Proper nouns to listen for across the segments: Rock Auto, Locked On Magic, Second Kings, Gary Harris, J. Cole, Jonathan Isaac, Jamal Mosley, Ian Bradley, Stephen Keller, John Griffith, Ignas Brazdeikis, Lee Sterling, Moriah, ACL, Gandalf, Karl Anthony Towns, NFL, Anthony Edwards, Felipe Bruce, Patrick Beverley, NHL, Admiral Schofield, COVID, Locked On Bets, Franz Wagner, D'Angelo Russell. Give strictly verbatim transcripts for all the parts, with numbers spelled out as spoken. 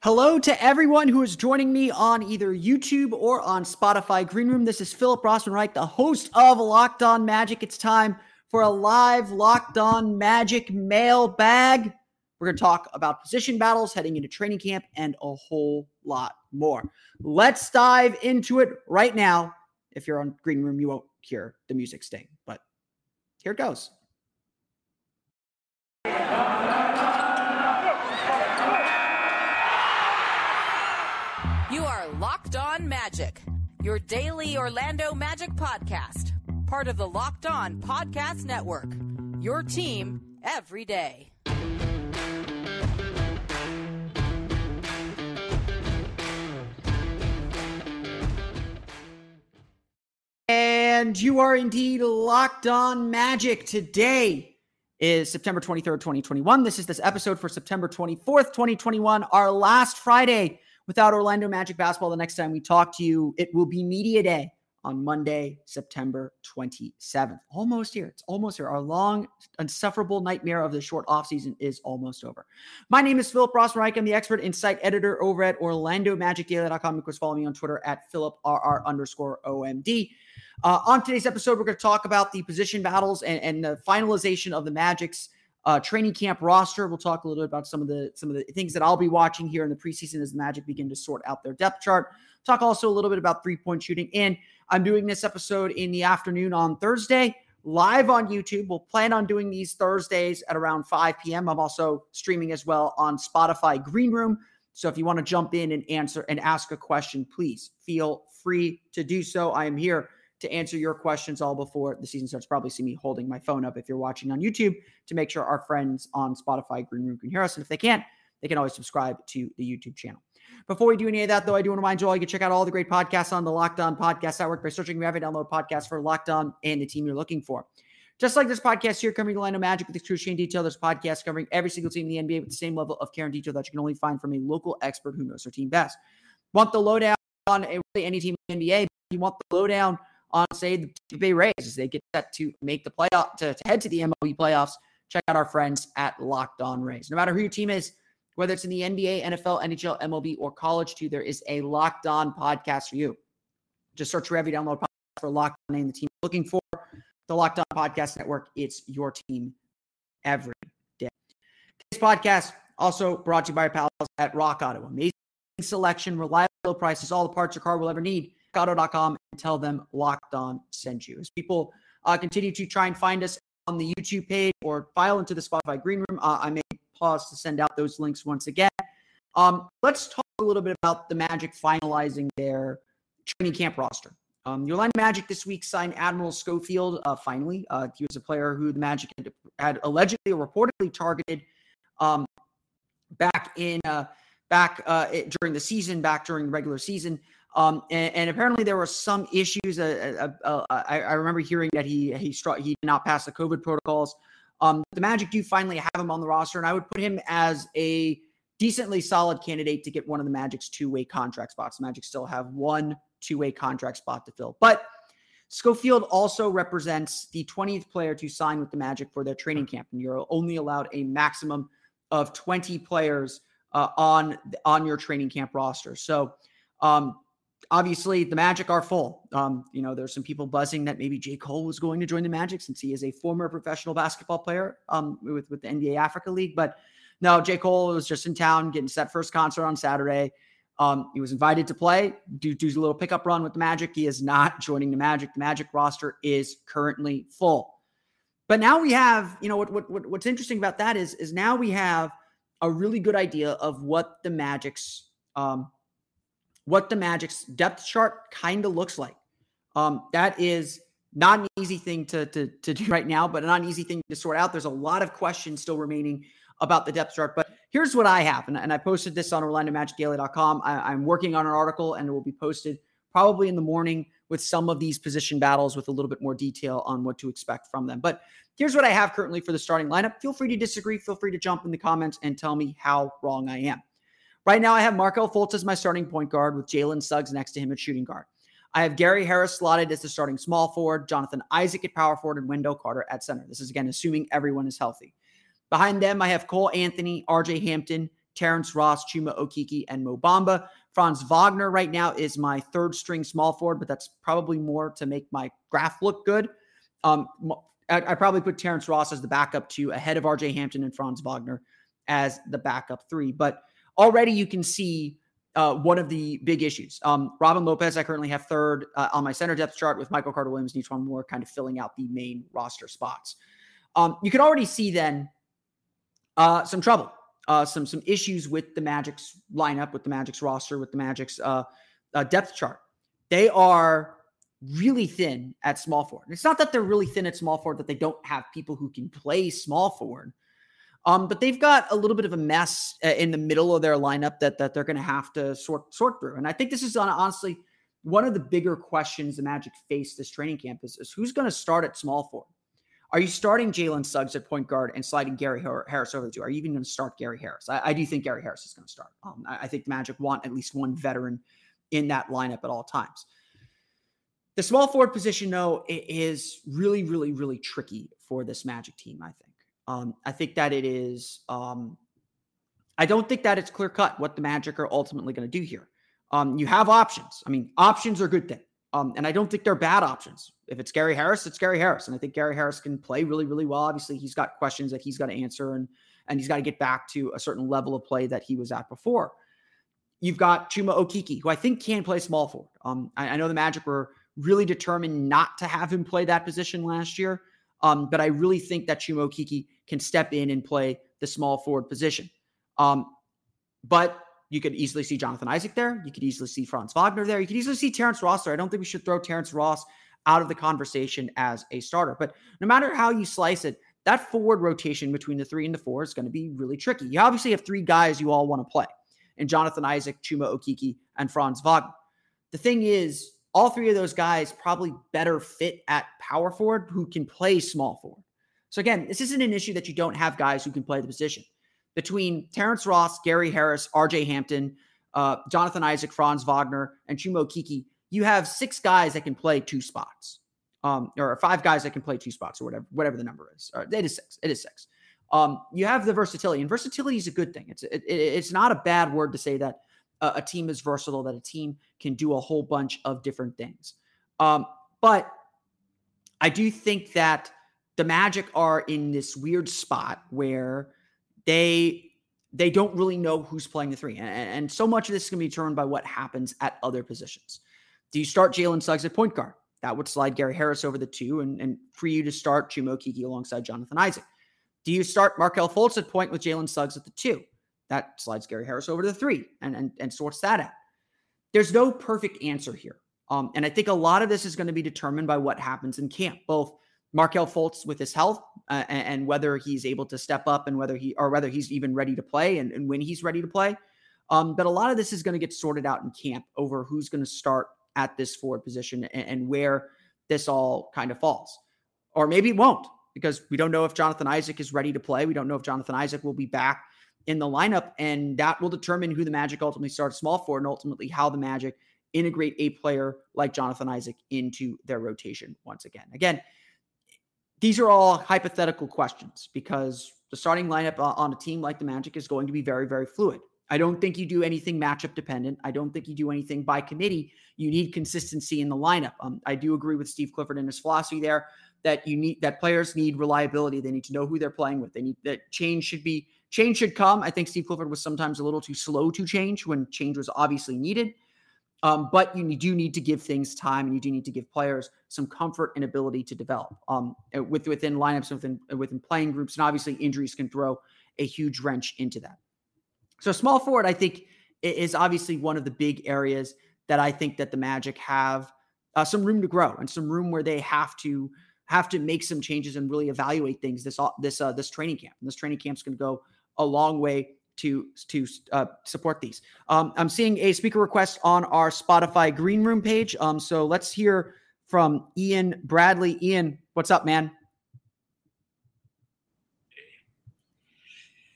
Hello to everyone who is joining me on either YouTube or on Spotify Green Room. This is Philip Rossman-Reich, the host of Locked On Magic. It's time for a live Locked On Magic mailbag. We're going to talk about position battles heading into training camp and a whole lot more. Let's dive into it right now. If you're on Green Room, you won't hear the music sting, but here it goes. You are Locked On Magic, your daily Orlando Magic podcast. Part of the Locked On Podcast Network, your team every day. And you are indeed Locked On Magic. Today is September twenty-third, twenty twenty-one. This is this episode for September twenty-fourth, twenty twenty-one, our last Friday without Orlando Magic basketball. The next time we talk to you, it will be Media Day on Monday, September twenty-seventh. Almost here. It's almost here. Our long, insufferable nightmare of the short offseason is almost over. My name is Philip Rossman-Reich. I'm the expert insight editor over at Orlando Magic Daily dot com. You can follow me on Twitter at PhilipRR underscore OMD. Uh, on today's episode, we're going to talk about the position battles and, and the finalization of the Magic's uh, training camp roster. We'll talk a little bit about some of the some of the things that I'll be watching here in the preseason as the Magic begin to sort out their depth chart. Talk also a little bit about three-point shooting. And I'm doing this episode in the afternoon on Thursday, live on YouTube. We'll plan on doing these Thursdays at around five p.m. I'm also streaming as well on Spotify Green Room. So if you want to jump in and answer and ask a question, please feel free to do so. I am here to answer your questions all before the season starts. Probably see me holding my phone up if you're watching on YouTube to make sure our friends on Spotify Green Room can hear us. And if they can't, they can always subscribe to the YouTube channel. Before we do any of that, though, I do want to remind you all you can check out all the great podcasts on the Locked On Podcast Network by searching wherever you download podcasts for Locked On and the team you're looking for. Just like this podcast here covering the Orlando Magic with excruciating detail, there's podcasts covering every single team in the N B A with the same level of care and detail that you can only find from a local expert who knows their team best. Want the lowdown on really any team in the N B A? You want the lowdown on, say, the Tampa Bay Rays as they get set to make the playoff to, to head to the M L B playoffs? Check out our friends at Locked On Rays. No matter who your team is, whether it's in the N B A, N F L, N H L, M L B, or college too, there is a Locked On podcast for you. Just search wherever you download podcasts for Locked On and the team you're looking for. The Locked On Podcast Network, it's your team every day. This podcast also brought to you by our pals at Rock Auto. Amazing selection, reliable low prices, all the parts your car will ever need. rock auto dot com, and tell them Locked On sent you. As people uh, continue to try and find us on the YouTube page or file into the Spotify Green Room, uh, I may pause to send out those links once again. Um, let's talk a little bit about the Magic finalizing their training camp roster. Um, the Orlando Magic this week signed Admiral Schofield, uh, finally. Uh, he was a player who the Magic had, had allegedly or reportedly targeted um, back in uh, back uh, it, during the season, back during the regular season. Um, and, and apparently there were some issues. Uh, uh, uh, I, I remember hearing that he he, struck, he did not pass the COVID protocols. Um, the Magic do finally have him on the roster, and I would put him as a decently solid candidate to get one of the Magic's two-way contract spots. The Magic still have one two-way contract spot to fill. But Schofield also represents the twentieth player to sign with the Magic for their training camp, and you're only allowed a maximum of twenty players uh, on, on your training camp roster. So um, obviously the Magic are full. Um, you know, there's some people buzzing that maybe J. Cole was going to join the Magic since he is a former professional basketball player um, with, with the N B A Africa League. But no, J. Cole was just in town getting set first concert on Saturday. Um, he was invited to play, do, do a little pickup run with the Magic. He is not joining the Magic. The Magic roster is currently full. But now we have, you know, what, what, what what's interesting about that is, is now we have a really good idea of what the Magic's um, what the Magic's depth chart kind of looks like. Um, that is not an easy thing to, to, to do right now, but not an easy thing to sort out. There's a lot of questions still remaining about the depth chart, but here's what I have, and, and I posted this on Orlando Magic Daily dot com. I, I'm working on an article, and it will be posted probably in the morning with some of these position battles with a little bit more detail on what to expect from them. But here's what I have currently for the starting lineup. Feel free to disagree. Feel free to jump in the comments and tell me how wrong I am. Right now, I have Markel Fultz as my starting point guard with Jalen Suggs next to him at shooting guard. I have Gary Harris slotted as the starting small forward, Jonathan Isaac at power forward, and Wendell Carter at center. This is, again, assuming everyone is healthy. Behind them, I have Cole Anthony, R J Hampton, Terrence Ross, Chuma Okeke, and Mo Bamba. Franz Wagner right now is my third-string small forward, but that's probably more to make my graph look good. Um, I, I probably put Terrence Ross as the backup two, ahead of R J Hampton and Franz Wagner as the backup three. But already you can see Uh, one of the big issues. Um, Robin Lopez, I currently have third uh, on my center depth chart with Michael Carter-Williams and Etuan Moore kind of filling out the main roster spots. Um, you can already see then uh, some trouble, uh, some some issues with the Magic's lineup, with the Magic's roster, with the Magic's uh, uh, depth chart. They are really thin at small forward. And it's not that they're really thin at small forward, that they don't have people who can play small forward. Um, but they've got a little bit of a mess uh, in the middle of their lineup that that they're going to have to sort sort through. And I think this is on, honestly one of the bigger questions the Magic face this training camp is, is who's going to start at small forward? Are you starting Jalen Suggs at point guard and sliding Gary Harris over the two? Are you even going to start Gary Harris? I, I do think Gary Harris is going to start. Um, I, I think the Magic want at least one veteran in that lineup at all times. The small forward position, though, is really, really, really tricky for this Magic team, I think. Um, I think that it is, um, I don't think that it's clear cut what the Magic are ultimately going to do here. Um, you have options. I mean, options are a good thing. Um, and I don't think they're bad options. If it's Gary Harris, it's Gary Harris. And I think Gary Harris can play really, really well. Obviously, he's got questions that he's got to answer and, and he's got to get back to a certain level of play that he was at before. You've got Chuma Okeke, who I think can play small forward. Um, I, I know the Magic were really determined not to have him play that position last year. Um, but I really think that Chuma Okeke can step in and play the small forward position. Um, but you could easily see Jonathan Isaac there. You could easily see Franz Wagner there. You could easily see Terrence Ross there. I don't think we should throw Terrence Ross out of the conversation as a starter. But no matter how you slice it, that forward rotation between the three and the four is going to be really tricky. You obviously have three guys you all want to play, and Jonathan Isaac, Chuma Okeke, and Franz Wagner. The thing is, all three of those guys probably better fit at power forward who can play small forward. So again, this isn't an issue that you don't have guys who can play the position. Between Terrence Ross, Gary Harris, R J Hampton, uh, Jonathan Isaac, Franz Wagner, and Chuma Okeke, you have six guys that can play two spots, um, or five guys that can play two spots, or whatever whatever the number is. Or it is six. It is six. Um, you have the versatility, and versatility is a good thing. It's it, it's not a bad word to say that a, a team is versatile, that a team can do a whole bunch of different things. Um, but I do think that the Magic are in this weird spot where they they don't really know who's playing the three. And, and so much of this is going to be determined by what happens at other positions. Do you start Jalen Suggs at point guard? That would slide Gary Harris over the two and, and free you to start Chuma Okeke alongside Jonathan Isaac. Do you start Markel Fultz at point with Jalen Suggs at the two? That slides Gary Harris over to the three and, and, and sorts that out. There's no perfect answer here. Um, and I think a lot of this is going to be determined by what happens in camp, both Markel Fultz with his health uh, and, and whether he's able to step up and whether he or whether he's even ready to play and, and when he's ready to play. Um, but a lot of this is going to get sorted out in camp over who's going to start at this forward position and, and where this all kind of falls. Or maybe it won't, because we don't know if Jonathan Isaac is ready to play. We don't know if Jonathan Isaac will be back in the lineup, and that will determine who the Magic ultimately starts small for and ultimately how the Magic integrate a player like Jonathan Isaac into their rotation once again. Again, these are all hypothetical questions because the starting lineup on a team like the Magic is going to be very, very fluid. I don't think you do anything matchup dependent. I don't think you do anything by committee. You need consistency in the lineup. Um, I do agree with Steve Clifford and his philosophy there that you need that players need reliability. They need to know who they're playing with. They need that change should be change should come. I think Steve Clifford was sometimes a little too slow to change when change was obviously needed. Um, but you do need to give things time, and you do need to give players some comfort and ability to develop um, with, within lineups, within, within playing groups. And obviously injuries can throw a huge wrench into that. So small forward, I think, is obviously one of the big areas that I think that the Magic have uh, some room to grow and some room where they have to have to make some changes and really evaluate things this, this, uh, this training camp. And this training camp's going to go a long way to to uh, support these. Um, I'm seeing a speaker request on our Spotify Green Room page. Um, so let's hear from Ian Bradley. Ian, what's up, man?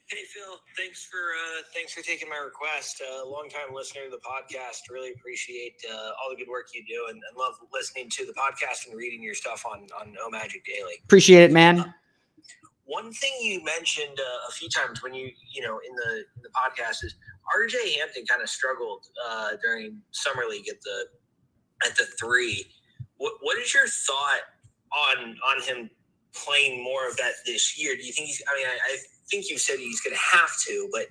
Hey, Phil. Thanks for uh, thanks for taking my request. Uh, longtime listener to the podcast. Really appreciate uh, all the good work you do, and, and love listening to the podcast and reading your stuff on on OMagic Daily. Appreciate it, man. Uh, One thing you mentioned uh, a few times when you, you know, in the in the podcast is R J Hampton kind of struggled uh, during summer league at the at the three. What what is your thought on on him playing more of that this year? Do you think he's? I mean, I, I think you've said he's going to have to, but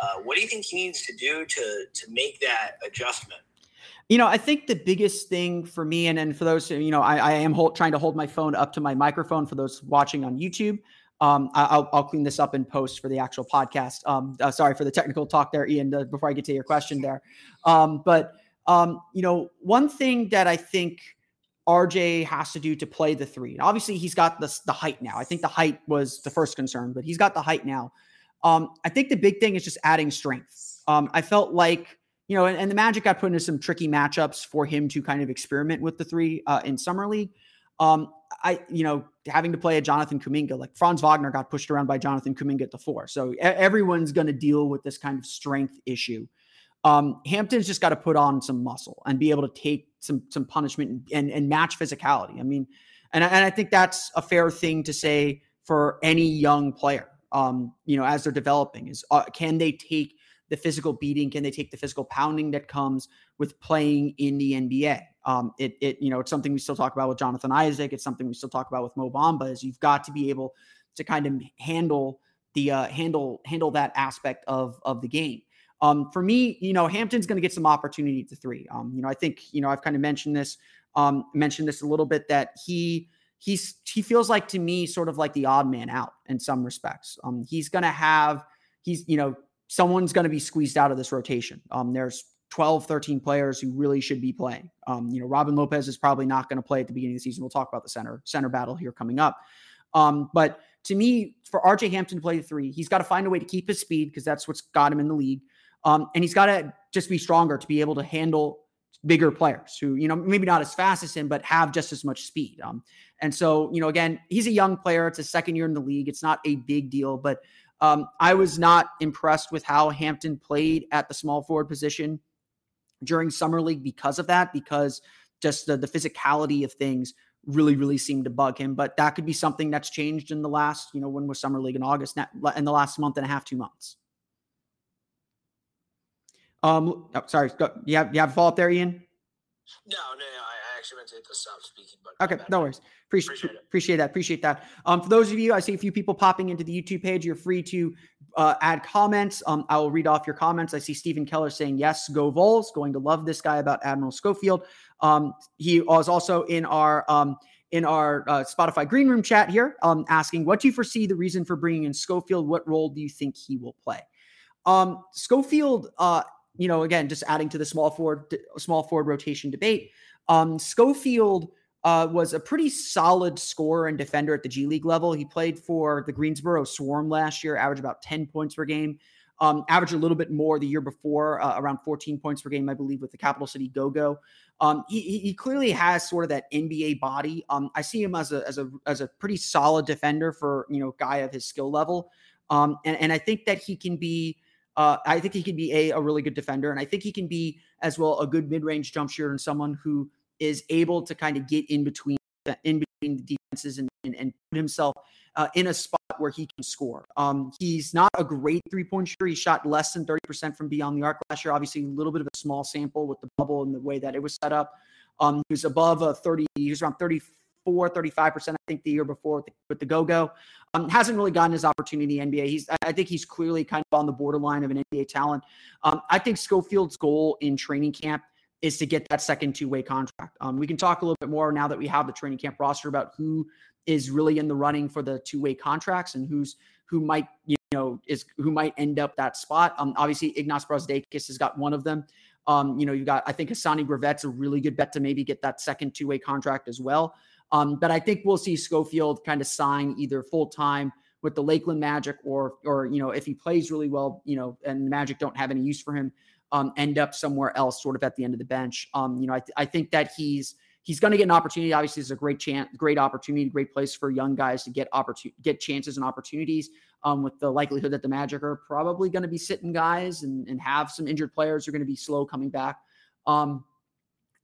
uh, what do you think he needs to do to to make that adjustment? You know, I think the biggest thing for me, and and for those, you know, I, I am hold, trying to hold my phone up to my microphone for those watching on YouTube. Um, I'll, I'll clean this up in post for the actual podcast. Um, uh, sorry for the technical talk there, Ian, uh, before I get to your question there. Um, but, um, you know, one thing that I think R J has to do to play the three, and obviously he's got the, the height now. I think the height was the first concern, but he's got the height now. Um, I think the big thing is just adding strength. Um, I felt like, you know, and, and the Magic got put into some tricky matchups for him to kind of experiment with the three uh, in summer league. Um, I, you know, having to play a Jonathan Kuminga, like Franz Wagner got pushed around by Jonathan Kuminga at the four. So everyone's going to deal with this kind of strength issue. Um, Hampton's just got to put on some muscle and be able to take some, some punishment and, and match physicality. I mean, and I, and I think that's a fair thing to say for any young player, um, you know, as they're developing is, uh, can they take the physical beating? Can they take the physical pounding that comes with playing in the N B A? Um, it, it, you know, it's something we still talk about with Jonathan Isaac. It's something we still talk about with Mo Bamba is you've got to be able to kind of handle the, uh, handle, handle that aspect of, of the game. Um, for me, you know, Hampton's going to get some opportunity to three. Um, you know, I think, you know, I've kind of mentioned this, um, mentioned this a little bit that he, he's, he feels like to me, sort of like the odd man out in some respects. Um, he's going to have, he's, you know, someone's going to be squeezed out of this rotation. Um, there's twelve, thirteen players who really should be playing. Um, you know, Robin Lopez is probably not going to play at the beginning of the season. We'll talk about the center center battle here coming up. Um, but to me, for R J Hampton to play the three, he's got to find a way to keep his speed because that's what's got him in the league. Um, and he's got to just be stronger to be able to handle bigger players who, you know, maybe not as fast as him, but have just as much speed. Um, and so, you know, again, he's a young player. It's his second year in the league. It's not a big deal, but um, I was not impressed with how Hampton played at the small forward position during summer league because of that, because just the, the physicality of things really, really seemed to bug him. But that could be something that's changed in the last, you know, when was summer league in August, in the last month and a half, two months. Um, oh, sorry. Go, you have, you have a follow up there, Ian? No, no, no. I actually meant to hit the stop speaking button. Okay. No worries. Appreciate, appreciate, appreciate that. Appreciate that. Um, for those of you, I see a few people popping into the YouTube page. You're free to uh, add comments. Um, I will read off your comments. I see Stephen Keller saying, yes, go Vols. Going to love this guy about Admiral Schofield. Um, he was also in our um, in our uh, Spotify Green Room chat here um, asking, what do you foresee the reason for bringing in Schofield? What role do you think he will play? Um, Schofield, uh, you know, again, just adding to the small forward, small forward rotation debate, um, Schofield Uh, was a pretty solid scorer and defender at the G League level. He played for the Greensboro Swarm last year, averaged about ten points per game, um, averaged a little bit more the year before, uh, around fourteen points per game, I believe, with the Capital City Go-Go. Um, he, he clearly has sort of that N B A body. Um, I see him as a as a as a pretty solid defender for, you know, guy of his skill level, um, and and I think that he can be. Uh, I think he can be a a really good defender, and I think he can be as well a good mid-range jump shooter and someone who is able to kind of get in between uh, in between the defenses and, and, and put himself uh, in a spot where he can score. Um, he's not a great three-point shooter. He shot less than thirty percent from beyond the arc last year. Obviously, a little bit of a small sample with the bubble and the way that it was set up. Um, he was above a thirty. He was around thirty-four, thirty-five percent, I think, the year before with the, with the Go-Go. Um, hasn't really gotten his opportunity in the N B A. He's, I think he's clearly kind of on the borderline of an N B A talent. Um, I think Schofield's goal in training camp is to get that second two-way contract. Um, we can talk a little bit more now that we have the training camp roster about who is really in the running for the two-way contracts and who's who might, you know, is who might end up that spot. Um, obviously, Ignas Brazdeikis has got one of them. Um, you know, you got, I think Hassani Gravet's a really good bet to maybe get that second two-way contract as well. Um, but I think we'll see Schofield kind of sign either full-time with the Lakeland Magic, or, or, you know, if he plays really well, you know, and the Magic don't have any use for him, um, end up somewhere else sort of at the end of the bench. Um, you know, I, th- I think that he's, he's going to get an opportunity. Obviously, it's a great chance, great opportunity, great place for young guys to get opportunity, get chances and opportunities, um, with the likelihood that the Magic are probably going to be sitting guys and, and have some injured players who are going to be slow coming back. Um,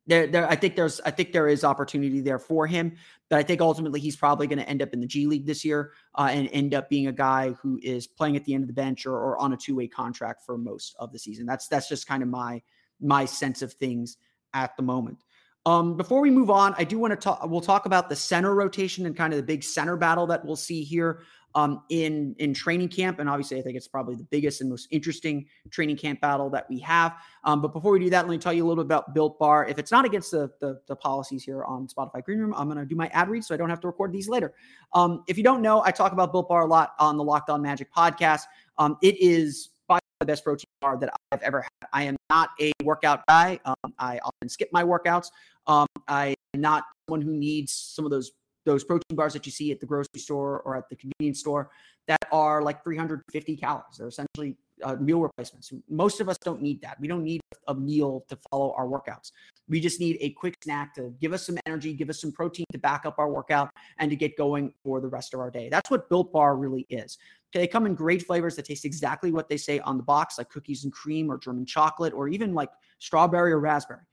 There, there, I think there's, I think there is opportunity there for him, but I think ultimately he's probably going to end up in the G League this year uh, and end up being a guy who is playing at the end of the bench or, or on a two-way contract for most of the season. That's that's just kind of my my sense of things at the moment. Um, before we move on, I do want to talk. We'll talk about the center rotation and kind of the big center battle that we'll see here um, in in training camp. And obviously, I think it's probably the biggest and most interesting training camp battle that we have. Um, but before we do that, let me tell you a little bit about Built Bar. If it's not against the the, the policies here on Spotify Green Room, I'm going to do my ad read so I don't have to record these later. Um, if you don't know, I talk about Built Bar a lot on the Locked On Magic podcast. Um, it is by far the best protein bar that I've ever had. I am not a workout guy. Um, I often skip my workouts. Um, I am not someone who needs some of those those protein bars that you see at the grocery store or at the convenience store that are like three hundred fifty calories. They're essentially uh, meal replacements. Most of us don't need that. We don't need a meal to follow our workouts. We just need a quick snack to give us some energy, give us some protein to back up our workout and to get going for the rest of our day. That's what Built Bar really is. They come in great flavors that taste exactly what they say on the box, like cookies and cream or German chocolate, or even like strawberry or raspberry.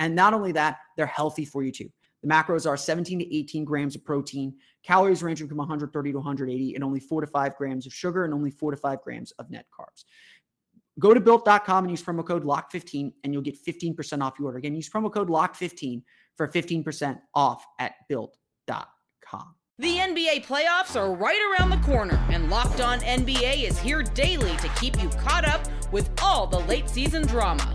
And not only that, they're healthy for you too. The macros are seventeen to eighteen grams of protein, calories ranging from one hundred thirty to one hundred eighty, and only four to five grams of sugar and only four to five grams of net carbs. Go to built dot com and use promo code lock fifteen and you'll get fifteen percent off your order. Again, use promo code lock fifteen for fifteen percent off at built dot com. The N B A playoffs are right around the corner, and Locked On N B A is here daily to keep you caught up with all the late season drama.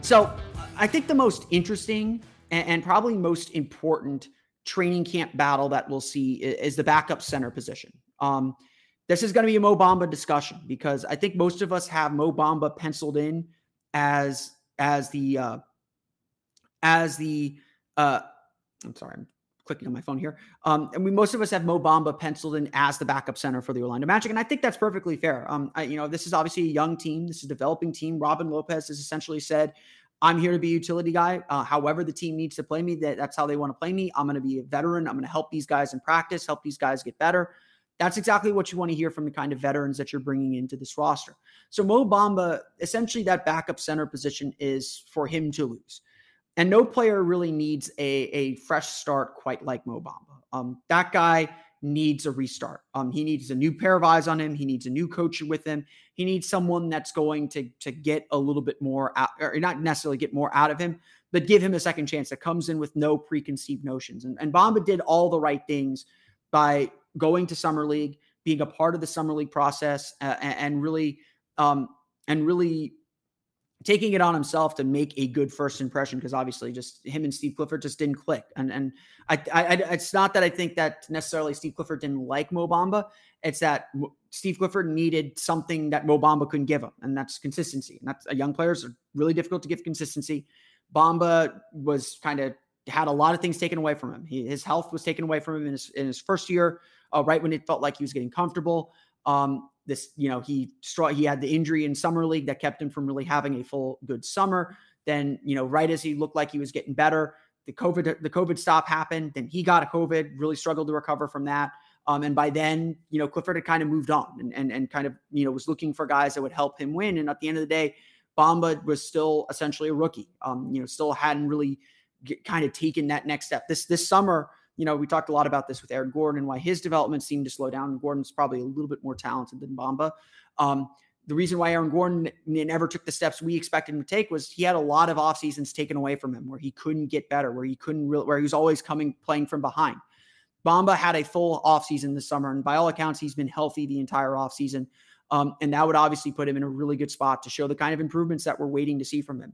So I think the most interesting and probably most important training camp battle that we'll see is the backup center position. Um, this is going to be a Mo Bamba discussion because I think most of us have Mo Bamba penciled in as, as the, uh, as the, uh, I'm sorry, I'm clicking on my phone here. Um, and we, most of us have Mo Bamba penciled in as the backup center for the Orlando Magic. And I think that's perfectly fair. Um, I, you know, this is obviously a young team. This is a developing team. Robin Lopez has essentially said, I'm here to be a utility guy. Uh, however the team needs to play me, that, that's how they want to play me. I'm going to be a veteran. I'm going to help these guys in practice, help these guys get better. That's exactly what you want to hear from the kind of veterans that you're bringing into this roster. So Mo Bamba, essentially that backup center position is for him to lose. And no player really needs a, a fresh start quite like Mo Bamba. Um, that guy needs a restart. Um, he needs a new pair of eyes on him. He needs a new coach with him. He needs someone that's going to, to get a little bit more out, or not necessarily get more out of him, but give him a second chance that comes in with no preconceived notions. And, and Bamba did all the right things by going to Summer League, being a part of the Summer League process, uh, and, and really, um, and really taking it on himself to make a good first impression, because obviously just him and Steve Clifford just didn't click. And and I, I, I it's not that I think that necessarily Steve Clifford didn't like Mo Bamba. It's that Steve Clifford needed something that Mo Bamba couldn't give him, and that's consistency. And that's, young players are really difficult to give consistency. Bamba was kind of had a lot of things taken away from him. He, his health was taken away from him in his, in his first year, uh, right when it felt like he was getting comfortable. Um, This, you know, he he had the injury in summer league that kept him from really having a full good summer. Then, you know, right as he looked like he was getting better, the COVID the COVID stop happened. Then he got a COVID, really struggled to recover from that. Um, and by then, you know, Clifford had kind of moved on and and and kind of, you know, was looking for guys that would help him win. And at the end of the day, Bamba was still essentially a rookie. Um, you know, still hadn't really get, kind of taken that next step. This this summer. You know, we talked a lot about this with Aaron Gordon and why his development seemed to slow down. Gordon's probably a little bit more talented than Bamba. Um, the reason why Aaron Gordon never took the steps we expected him to take was he had a lot of off seasons taken away from him where he couldn't get better, where he couldn't really, where he was always coming, playing from behind. Bamba had a full offseason this summer, and by all accounts, he's been healthy the entire offseason. Um, and that would obviously put him in a really good spot to show the kind of improvements that we're waiting to see from him.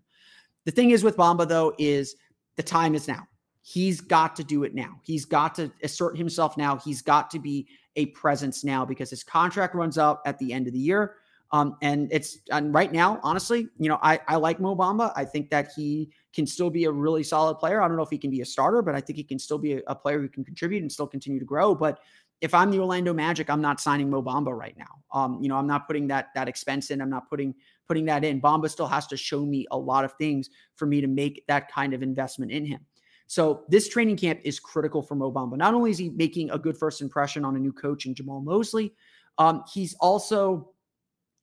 The thing is with Bamba, though, is the time is now. He's got to do it now. He's got to assert himself now. He's got to be a presence now because his contract runs out at the end of the year. Um, and it's and right now, honestly, you know, I, I like Mo Bamba. I think that he can still be a really solid player. I don't know if he can be a starter, but I think he can still be a, a player who can contribute and still continue to grow. But if I'm the Orlando Magic, I'm not signing Mo Bamba right now. Um, you know, I'm not putting that that expense in. I'm not putting putting that in. Bamba still has to show me a lot of things for me to make that kind of investment in him. So this training camp is critical for Mo Bamba. Not only is he making a good first impression on a new coach in Jamal Mosley, um, he's also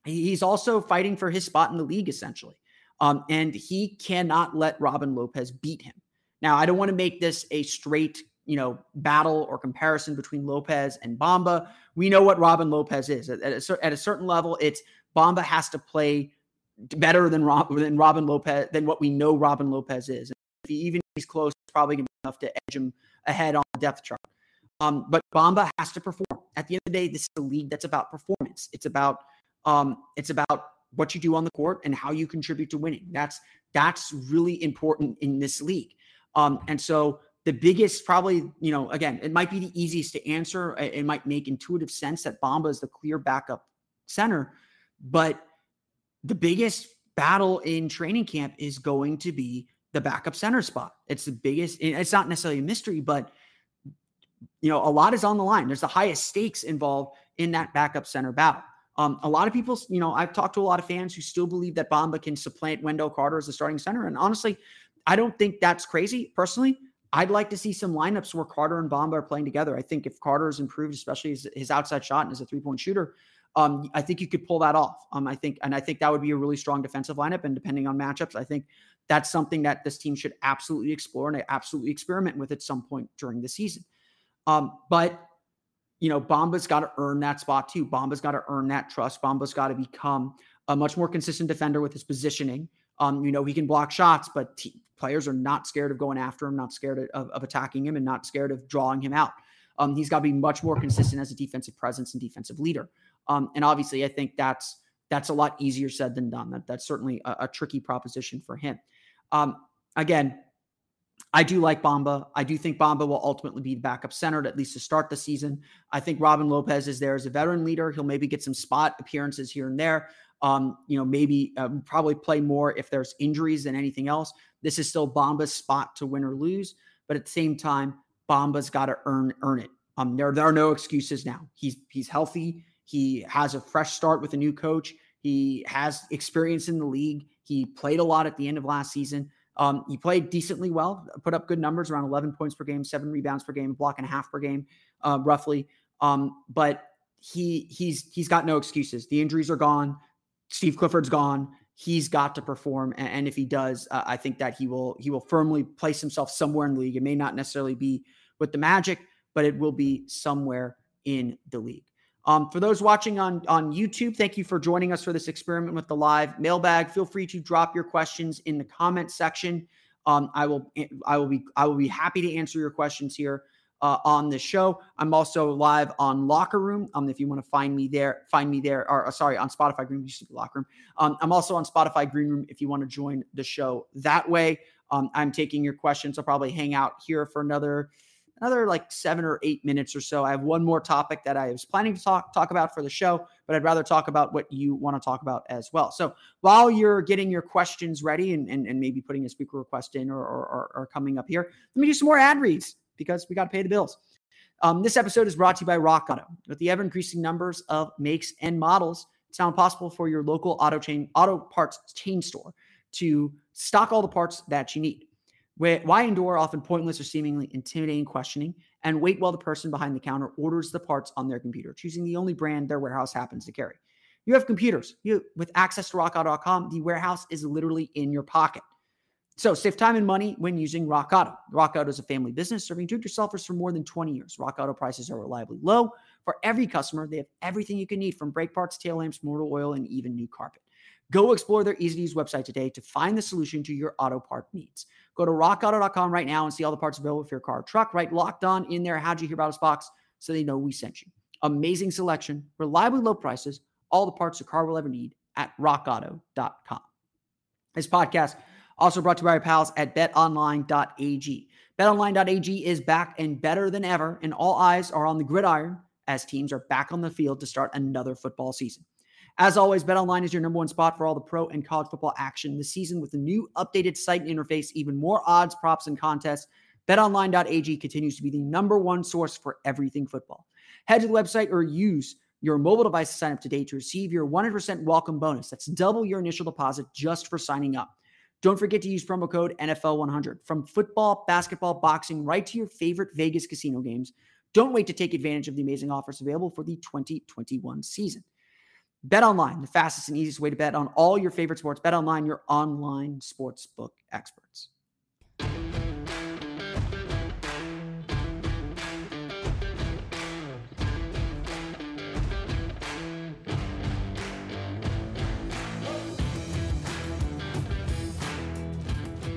He's also fighting for his spot in the league, essentially. Um, and he cannot let Robin Lopez beat him. Now, I don't want to make this a straight, you know, battle or comparison between Lopez and Bamba. We know what Robin Lopez is. At a, at a certain level, it's Bamba has to play better than, Rob, than Robin Lopez, than what we know Robin Lopez is. And if he, even if he's close, it's probably going to be enough to edge him ahead on the depth chart. Um, but Bamba has to perform. At the end of the day, this is a league that's about performance. It's about Um, it's about what you do on the court and how you contribute to winning. That's that's really important in this league. Um, and so the biggest probably, you know, again, it might be the easiest to answer. It might make intuitive sense that Bamba is the clear backup center. But the biggest battle in training camp is going to be the backup center spot. It's the biggest. It's not necessarily a mystery, but, you know, a lot is on the line. There's the highest stakes involved in that backup center battle. Um, a lot of people, you know, I've talked to a lot of fans who still believe that Bamba can supplant Wendell Carter as the starting center. And honestly, I don't think that's crazy. Personally, I'd like to see some lineups where Carter and Bamba are playing together. I think if Carter is improved, especially his, his outside shot and as a three-point shooter, um, I think you could pull that off. Um, I think, and I think that would be a really strong defensive lineup. And depending on matchups, I think that's something that this team should absolutely explore and absolutely experiment with at some point during the season. Um, but you know, Bamba's got to earn that spot too. Bamba's got to earn that trust. Bamba's got to become a much more consistent defender with his positioning. Um, you know, he can block shots, but t- players are not scared of going after him, not scared of, of attacking him, and not scared of drawing him out. Um, he's got to be much more consistent as a defensive presence and defensive leader. Um, and obviously, I think that's that's a lot easier said than done. That that's certainly a, a tricky proposition for him. Um, again, I do like Bamba. I do think Bamba will ultimately be the backup center, at least to start the season. I think Robin Lopez is there as a veteran leader. He'll maybe get some spot appearances here and there. Um, you know, maybe uh, probably play more if there's injuries than anything else. This is still Bamba's spot to win or lose. But at the same time, Bamba's got to earn earn it. Um, there, there are no excuses now. He's he's healthy. He has a fresh start with a new coach. He has experience in the league. He played a lot at the end of last season. Um, he played decently well, put up good numbers, around eleven points per game, seven rebounds per game, block and a half per game, uh, roughly. Um, but he he's he's got no excuses. The injuries are gone. Steve Clifford's gone. He's got to perform, and, and if he does, uh, I think that he will he will firmly place himself somewhere in the league. It may not necessarily be with the Magic, but it will be somewhere in the league. Um, for those watching on, on YouTube, thank you for joining us for this experiment with the live mailbag. Feel free to drop your questions in the comment section. Um, I will, I will be, I will be happy to answer your questions here uh, on the show. I'm also live on Locker Room. Um, if you want to find me there, find me there. Or uh, sorry, on Spotify Green Room, used to be Locker Room. Um, I'm also on Spotify Green Room if you want to join the show that way. Um, I'm taking your questions. I'll probably hang out here for another. Another like seven or eight minutes or so. I have one more topic that I was planning to talk talk about for the show, but I'd rather talk about what you want to talk about as well. So while you're getting your questions ready and and, and maybe putting a speaker request in or, or, or coming up here, let me do some more ad reads because we got to pay the bills. Um, this episode is brought to you by Rock Auto. With the ever-increasing numbers of makes and models, it's now possible for your local auto chain auto parts chain store to stock all the parts that you need. Why endure often pointless or seemingly intimidating questioning and wait while the person behind the counter orders the parts on their computer, choosing the only brand their warehouse happens to carry? You have computers. You, with access to rock auto dot com, the warehouse is literally in your pocket. So save time and money when using Rock Auto. Rock Auto is a family business serving do-it-yourselfers for more than twenty years. Rock Auto prices are reliably low. For every customer, they have everything you can need from brake parts, tail lamps, motor oil, and even new carpet. Go explore their easy-to-use website today to find the solution to your auto part needs. Go to rock auto dot com right now and see all the parts available for your car or truck. Right, Locked On in there. How'd you hear about us box so they know we sent you. Amazing selection, reliably low prices, all the parts your car will ever need at rock auto dot com. This podcast also brought to you by our pals at bet online dot a g. bet online dot a g is back and better than ever, and all eyes are on the gridiron as teams are back on the field to start another football season. As always, BetOnline is your number one spot for all the pro and college football action this season with the new updated site and interface, even more odds, props, and contests. bet online dot a g continues to be the number one source for everything football. Head to the website or use your mobile device to sign up today to receive your one hundred percent welcome bonus. That's double your initial deposit just for signing up. Don't forget to use promo code N F L one hundred. From football, basketball, boxing, right to your favorite Vegas casino games, don't wait to take advantage of the amazing offers available for the twenty twenty-one season. BetOnline, the fastest and easiest way to bet on all your favorite sports. BetOnline, your online sportsbook experts.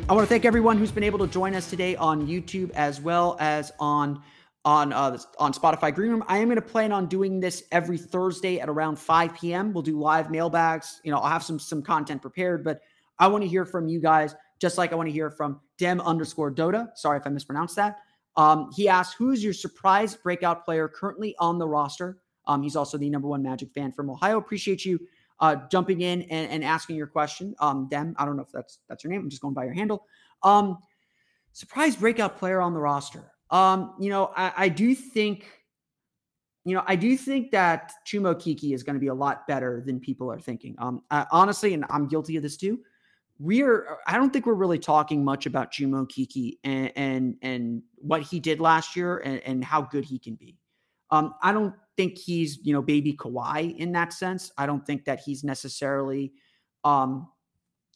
I want to thank everyone who's been able to join us today on YouTube as well as on on uh, on Spotify Green Room. I am going to plan on doing this every Thursday at around five p.m. We'll do live mailbags. You know, I'll have some some content prepared, but I want to hear from you guys, just like I want to hear from Dem underscore Dota. Sorry if I mispronounced that. Um, he asked, who's your surprise breakout player currently on the roster? Um, he's also the number one Magic fan from Ohio. Appreciate you uh, jumping in and, and asking your question. Um, Dem, I don't know if that's that's your name. I'm just going by your handle. Um, surprise breakout player on the roster. Um, you know, I, I do think, you know, I do think that Chumo Kiki is going to be a lot better than people are thinking. Um, I, honestly, and I'm guilty of this too. We're, I don't think we're really talking much about Chumo Kiki and, and, and what he did last year and, and how good he can be. Um, I don't think he's, you know, baby Kawhi in that sense. I don't think that he's necessarily, um,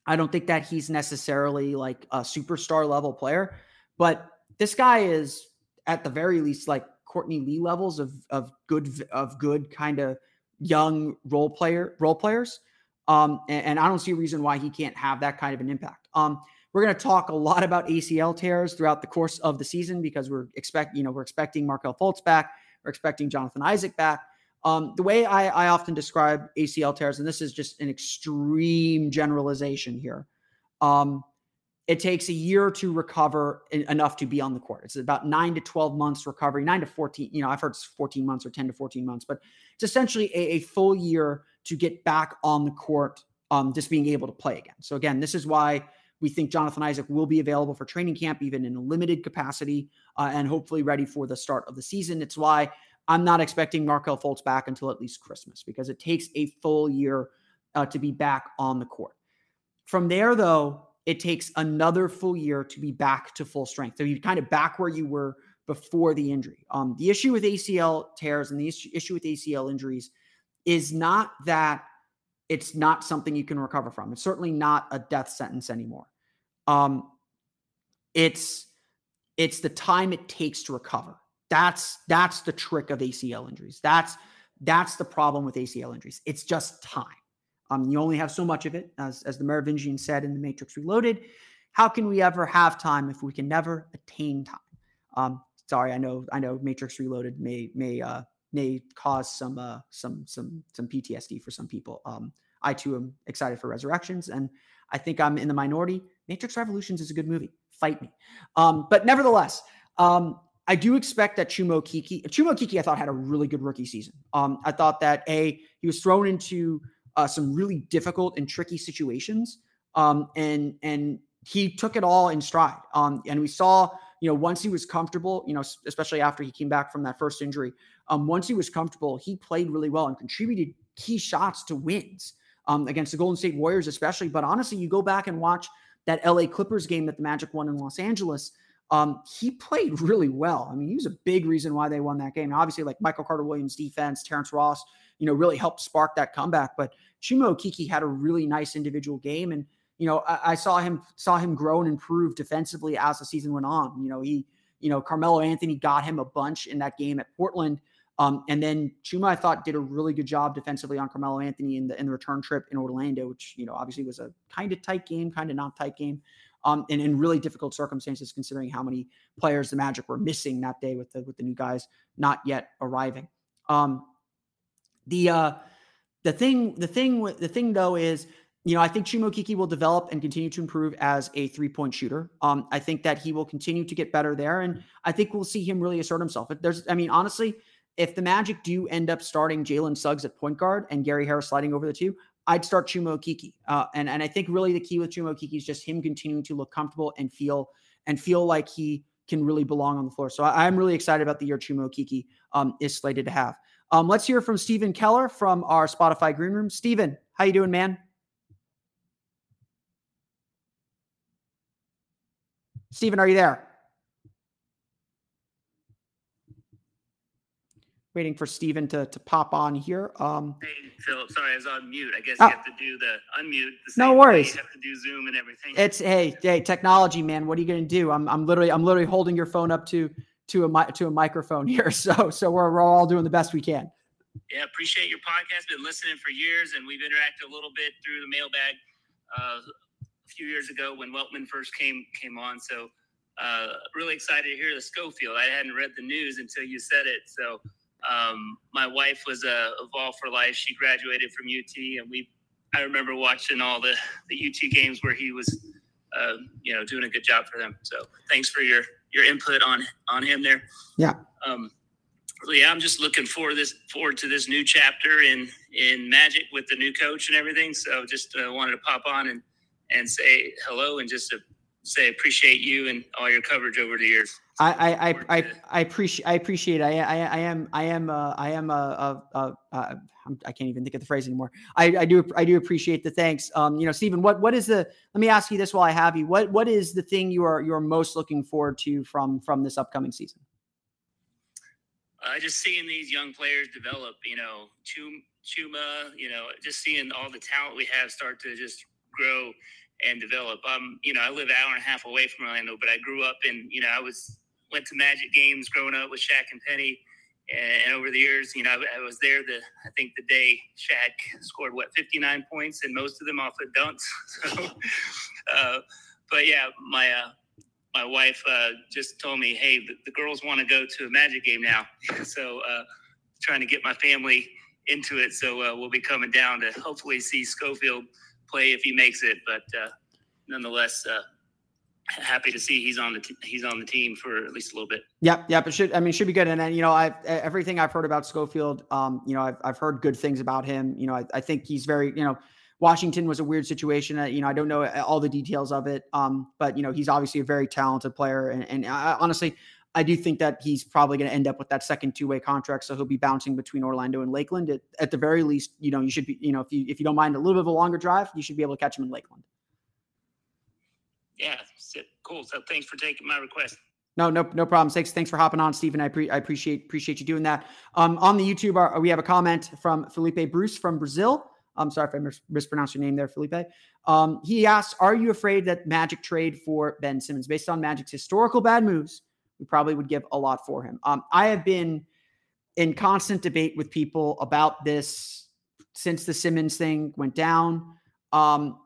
I don't think that he's necessarily like a superstar level player, but this guy is at the very least like Courtney Lee levels of of good of good kind of young role player role players, um, and, and I don't see a reason why he can't have that kind of an impact. Um, we're going to talk a lot about A C L tears throughout the course of the season because we're expect you know we're expecting Markelle Fultz back, we're expecting Jonathan Isaac back. Um, the way I, I often describe A C L tears, and this is just an extreme generalization here. Um, It takes a year to recover enough to be on the court. It's about nine to twelve months recovery, nine to fourteen. You know, I've heard it's fourteen months or ten to fourteen months, but it's essentially a, a full year to get back on the court, um, just being able to play again. So again, this is why we think Jonathan Isaac will be available for training camp, even in a limited capacity, uh, and hopefully ready for the start of the season. It's why I'm not expecting Markelle Fultz back until at least Christmas, because it takes a full year uh, to be back on the court. From there, though, it takes another full year to be back to full strength. So you're kind of back where you were before the injury. Um, the issue with A C L tears and the issue, issue with A C L injuries is not that it's not something you can recover from. It's certainly not a death sentence anymore. Um, it's it's the time it takes to recover. That's that's the trick of A C L injuries. That's that's the problem with A C L injuries. It's just time. Um, you only have so much of it, as, as the Merovingian said in The Matrix Reloaded. How can we ever have time if we can never attain time? Um, sorry, I know, I know. Matrix Reloaded may may uh, may cause some uh, some some some P T S D for some people. Um, I too am excited for Resurrections, and I think I'm in the minority. Matrix Revolutions is a good movie. Fight me, um, but neverteless. Um, I do expect that Chumo Kiki, Chumo Kiki, I thought had a really good rookie season. Um, I thought that a he was thrown into Uh, some really difficult and tricky situations. Um, and, and he took it all in stride. Um, and we saw, you know, once he was comfortable, you know, especially after he came back from that first injury, um, once he was comfortable, he played really well and contributed key shots to wins um, against the Golden State Warriors, especially. But honestly, you go back and watch that L A Clippers game that the Magic won in Los Angeles. Um, he played really well. I mean, he was a big reason why they won that game. And obviously, like Michael Carter-Williams' defense, Terrence Ross, you know, really helped spark that comeback. But Chumo Kiki had a really nice individual game, and you know, I, I saw him saw him grow and improve defensively as the season went on. You know, he, you know, Carmelo Anthony got him a bunch in that game at Portland. Um, and then Chuma, I thought, did a really good job defensively on Carmelo Anthony in the in the return trip in Orlando, which, you know, obviously was a kind of tight game, kind of not tight game, um, and in really difficult circumstances, considering how many players the Magic were missing that day with the with the new guys not yet arriving. Um, the uh, the thing the thing the thing though is, you know, I think Chuma Okeke will develop and continue to improve as a three-point shooter. Um, I think that he will continue to get better there, and I think we'll see him really assert himself. But there's, I mean, honestly, if the Magic do end up starting Jalen Suggs at point guard and Gary Harris sliding over the two, I'd start Chuma Okeke. Uh, and, and I think really the key with Chuma Okeke is just him continuing to look comfortable and feel and feel like he can really belong on the floor. So I, I'm really excited about the year Chuma Okeke um, is slated to have. Um, let's hear from Stephen Keller from our Spotify Green Room. Stephen, how you doing, man? Stephen, are you there? Waiting for Steven to, to pop on here. Um, hey, Philip, sorry, I was on mute. I guess oh, you have to do the unmute. The same no worries. Way. You have to do Zoom and everything. It's hey, hey, technology, man. What are you going to do? I'm, I'm literally, I'm literally holding your phone up to to a to a microphone here. So, so we're, we're all doing the best we can. Yeah, appreciate your podcast. Been listening for years, and we've interacted a little bit through the mailbag uh, a few years ago when Weltman first came came on. So, uh, really excited to hear the Schofield. I hadn't read the news until you said it. So. Um, my wife was a, a Vol for Life. She graduated from U T, and we, I remember watching all the, the U T games where he was, uh, you know, doing a good job for them. So thanks for your, your input on, on him there. Yeah. Um, yeah, I'm just looking forward this forward to this new chapter in, in Magic with the new coach and everything. So just uh, wanted to pop on and, and say hello and just to say, appreciate you and all your coverage over the years. I I I I appreciate I appreciate I I I am I am uh, I am a uh, uh, I can't even think of the phrase anymore. I, I do I do appreciate the thanks. Um, you know, Stephen, what what is the? Let me ask you this while I have you. What what is the thing you are you are most looking forward to from from this upcoming season? I uh, just seeing these young players develop. You know, Chuma. You know, just seeing all the talent we have start to just grow and develop. Um, you know, I live an hour and a half away from Orlando, but I grew up in. You know, I was. Went to Magic games growing up with Shaq and Penny, and, and over the years, you know, I, I was there. The I think the day Shaq scored what fifty-nine points, and most of them off of dunks. So, uh, but yeah, my uh, my wife uh, just told me, hey, the, the girls want to go to a Magic game now, so uh, trying to get my family into it. So uh, we'll be coming down to hopefully see Schofield play if he makes it. But uh, nonetheless. Uh, Happy to see he's on the t- he's on the team for at least a little bit. Yep, yep. It should I mean it should be good. And then you know I everything I've heard about Schofield, um, you know I've I've heard good things about him. You know I, I think he's very you know Washington was a weird situation. Uh, you know I don't know all the details of it, um, but you know he's obviously a very talented player. And, and I, honestly, I do think that he's probably going to end up with that second two way contract, so he'll be bouncing between Orlando and Lakeland at, at the very least. You know you should be you know if you if you don't mind a little bit of a longer drive, you should be able to catch him in Lakeland. Yeah, cool. So thanks for taking my request. No, no, no problem. Thanks, thanks for hopping on, Stephen. I, pre- I appreciate appreciate you doing that. Um, on the YouTube, our, we have a comment from Felipe Bruce from Brazil. I'm sorry if I mis- mispronounced your name there, Felipe. Um, he asks, "Are you afraid that Magic trade for Ben Simmons based on Magic's historical bad moves? We probably would give a lot for him." Um, I have been in constant debate with people about this since the Simmons thing went down. Um,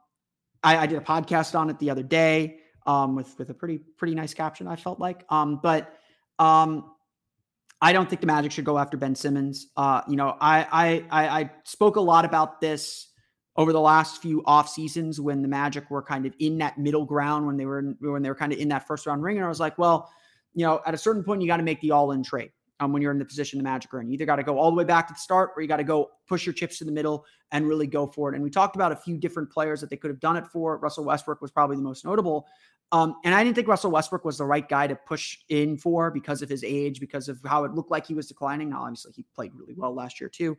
I, I did a podcast on it the other day um, with, with a pretty, pretty nice caption, I felt like. Um, but um, I don't think the Magic should go after Ben Simmons. Uh, you know, I, I, I, I spoke a lot about this over the last few off seasons when the Magic were kind of in that middle ground, when they were, in, when they were kind of in that first round ring. And I was like, well, you know, at a certain point, you got to make the all in trade. Um, when you're in the position the Magic are in, you either got to go all the way back to the start, or you got to go push your chips to the middle and really go for it. And we talked about a few different players that they could have done it for. Russell Westbrook was probably the most notable. Um, and I didn't think Russell Westbrook was the right guy to push in for because of his age, because of how it looked like he was declining. Now, obviously he played really well last year too.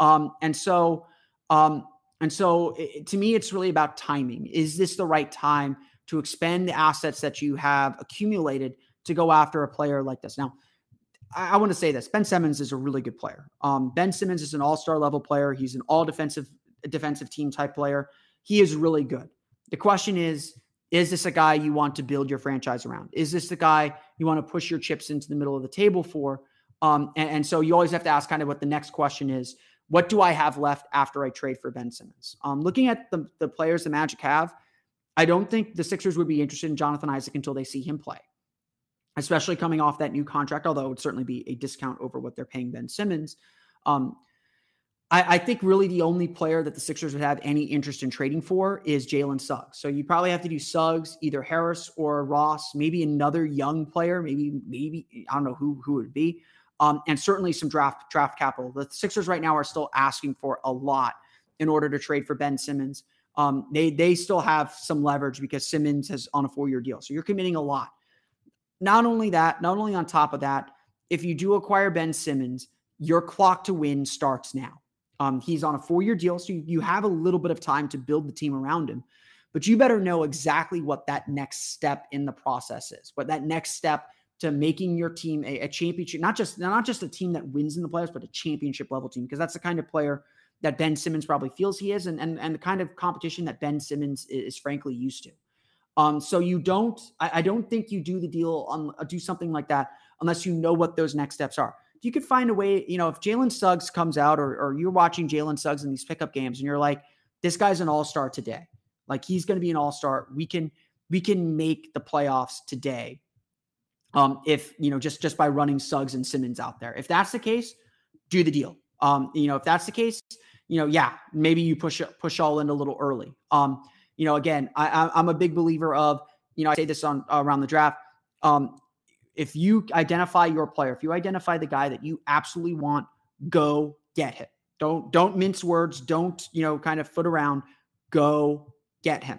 Um, and so, um, and so it, to me, it's really about timing. Is this the right time to expend the assets that you have accumulated to go after a player like this? Now, I want to say this. Ben Simmons is a really good player. Um, Ben Simmons is an all-star level player. He's an all defensive defensive team type player. He is really good. The question is, is this a guy you want to build your franchise around? Is this the guy you want to push your chips into the middle of the table for? Um, and, and so you always have to ask kind of what the next question is. What do I have left after I trade for Ben Simmons? Um, looking at the, the players the Magic have, I don't think the Sixers would be interested in Jonathan Isaac until they see him play, especially coming off that new contract, although it would certainly be a discount over what they're paying Ben Simmons. Um, I, I think really the only player that the Sixers would have any interest in trading for is Jalen Suggs. So you probably have to do Suggs, either Harris or Ross, maybe another young player, maybe, maybe I don't know who, who it would be. Um, and certainly some draft draft capital. The Sixers right now are still asking for a lot in order to trade for Ben Simmons. Um, they they still have some leverage because Simmons is on a four-year deal. So you're committing a lot. Not only that, not only on top of that, if you do acquire Ben Simmons, your clock to win starts now. Um, he's on a four-year deal, so you have a little bit of time to build the team around him. But you better know exactly what that next step in the process is, what that next step to making your team a, a championship, not just not just a team that wins in the playoffs, but a championship level team, because that's the kind of player that Ben Simmons probably feels he is, and and, and the kind of competition that Ben Simmons is, is frankly used to. Um, so you don't, I, I don't think you do the deal on do something like that unless you know what those next steps are. You could find a way, you know, if Jalen Suggs comes out, or or you're watching Jalen Suggs in these pickup games, and you're like, this guy's an all-star today, like he's going to be an all-star. We can we can make the playoffs today. Um, if, you know, just, just by running Suggs and Simmons out there, if that's the case, do the deal. Um, you know, if that's the case, you know, yeah, maybe you push, push all in a little early. Um, you know, again, I, I'm a big believer of, you know, I say this on around the draft. Um, if you identify your player, if you identify the guy that you absolutely want, go get him. Don't, don't mince words. Don't, you know, kind of foot around, go get him.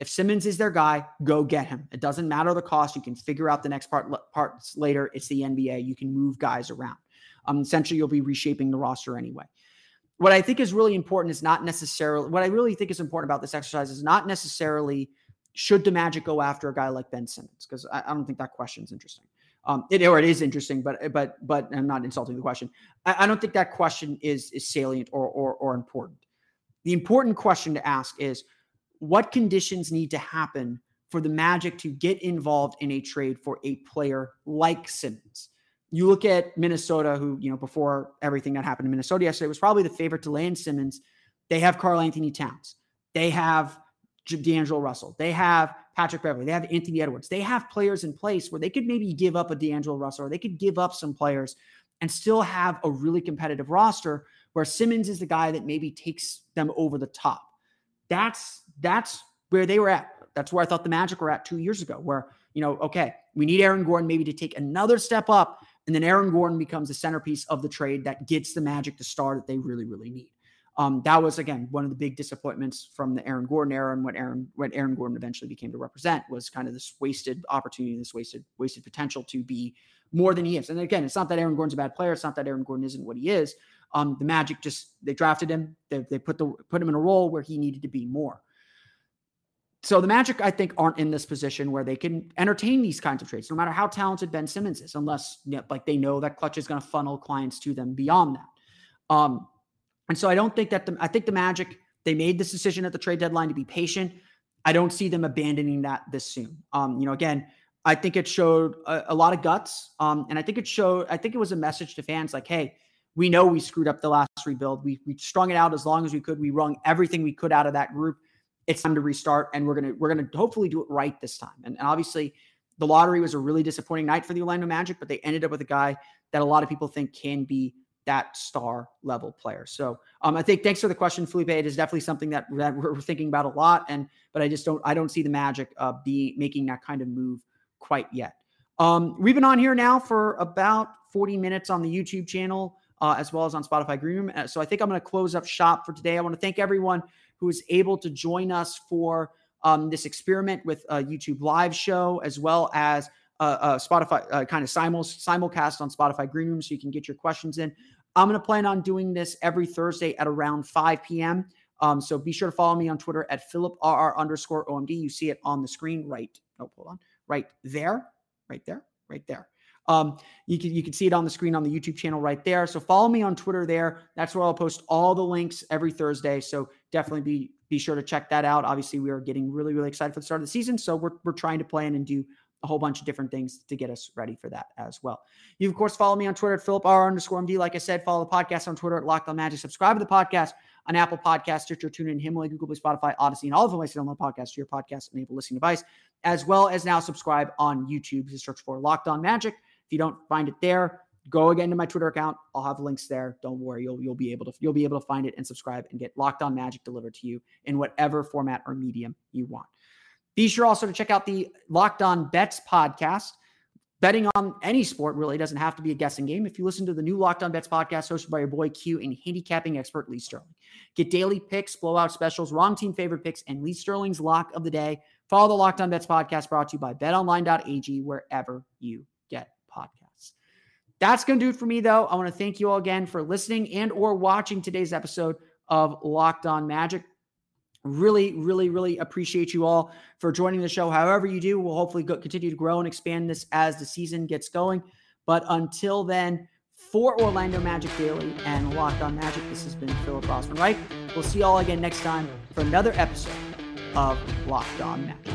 If Simmons is their guy, go get him. It doesn't matter the cost. You can figure out the next part parts later. It's the N B A. You can move guys around. Um, essentially, you'll be reshaping the roster anyway. What I think is really important is not necessarily, what I really think is important about this exercise is not necessarily should the Magic go after a guy like Ben Simmons? Because I, I don't think that question's interesting. Um, it, or it is interesting, but but but I'm not insulting the question. I, I don't think that question is is salient or or or important. The important question to ask is, what conditions need to happen for the Magic to get involved in a trade for a player like Simmons? You look at Minnesota, who, you know, before everything that happened in Minnesota yesterday, was probably the favorite to land Simmons. They have Karl Anthony Towns. They have D'Angelo Russell. They have Patrick Beverley. They have Anthony Edwards. They have players in place where they could maybe give up a D'Angelo Russell, or they could give up some players and still have a really competitive roster where Simmons is the guy that maybe takes them over the top. That's that's where they were at. That's where I thought the Magic were at two years ago, where, you know, okay, we need Aaron Gordon maybe to take another step up, and then Aaron Gordon becomes the centerpiece of the trade that gets the Magic the star that they really, really need. Um, that was, again, one of the big disappointments from the Aaron Gordon era, and what Aaron what Aaron Gordon eventually became to represent was kind of this wasted opportunity, this wasted wasted potential to be more than he is. And again, it's not that Aaron Gordon's a bad player. It's not that Aaron Gordon isn't what he is. Um, the Magic just, they drafted him. They, they put the put him in a role where he needed to be more. So the Magic, I think, aren't in this position where they can entertain these kinds of trades, no matter how talented Ben Simmons is, unless, you know, like they know that Clutch is going to funnel clients to them beyond that. Um, and so I don't think that the, I think the Magic, they made this decision at the trade deadline to be patient. I don't see them abandoning that this soon. Um, you know, again, I think it showed a, a lot of guts. Um, and I think it showed, I think it was a message to fans like, hey, we know we screwed up the last rebuild. We we strung it out as long as we could. We wrung everything we could out of that group. It's time to restart, and we're gonna we're gonna hopefully do it right this time. And, and obviously, the lottery was a really disappointing night for the Orlando Magic, but they ended up with a guy that a lot of people think can be that star level player. So um, I think thanks for the question, Felipe. It is definitely something that, that we're thinking about a lot. And but I just don't I don't see the Magic uh, be making that kind of move quite yet. Um, we've been on here now for about forty minutes on the YouTube channel. Uh, as well as on Spotify Green Room. So I think I'm going to close up shop for today. I want to thank everyone who was able to join us for um, this experiment with a YouTube live show, as well as a, a Spotify uh, kind of simul- simulcast on Spotify Green Room, so you can get your questions in. I'm going to plan on doing this every Thursday at around five p.m. Um, so be sure to follow me on Twitter at PhilipRR underscore OMD. You see it on the screen right. Oh, hold on. Right there. Right there. Right there. Um, you can, you can see it on the screen on the YouTube channel right there. So follow me on Twitter there. That's where I'll post all the links every Thursday. So definitely be be sure to check that out. Obviously, we are getting really, really excited for the start of the season. So we're, we're trying to plan and do a whole bunch of different things to get us ready for that as well. You, of course, follow me on Twitter at Philip R underscore M D. Like I said, follow the podcast on Twitter at Locked On Magic. Subscribe to the podcast on Apple Podcasts, Stitcher, TuneIn, Himalaya, Google Play, Spotify, Odyssey, and all of them. I sit on the podcast to your podcast-enabled listening device, as well as now subscribe on YouTube to search for Locked On Magic. If you don't find it there, go again to my Twitter account. I'll have links there. Don't worry. You'll, you'll be able to, you'll be able to find it and subscribe and get Locked On Magic delivered to you in whatever format or medium you want. Be sure also to check out the Locked On Bets podcast. Betting on any sport really doesn't have to be a guessing game. If you listen to the new Locked On Bets podcast hosted by your boy Q and handicapping expert Lee Sterling, get daily picks, blowout specials, wrong team favorite picks, and Lee Sterling's lock of the day. Follow the Locked On Bets podcast brought to you by bet online dot a g wherever you get podcasts. That's going to do it for me, though. I want to thank you all again for listening and or watching today's episode of Locked On Magic. Really, really, really appreciate you all for joining the show. However you do, we'll hopefully go, continue to grow and expand this as the season gets going. But until then, for Orlando Magic Daily and Locked On Magic, this has been Philip Rossman-Reich. We'll see you all again next time for another episode of Locked On Magic.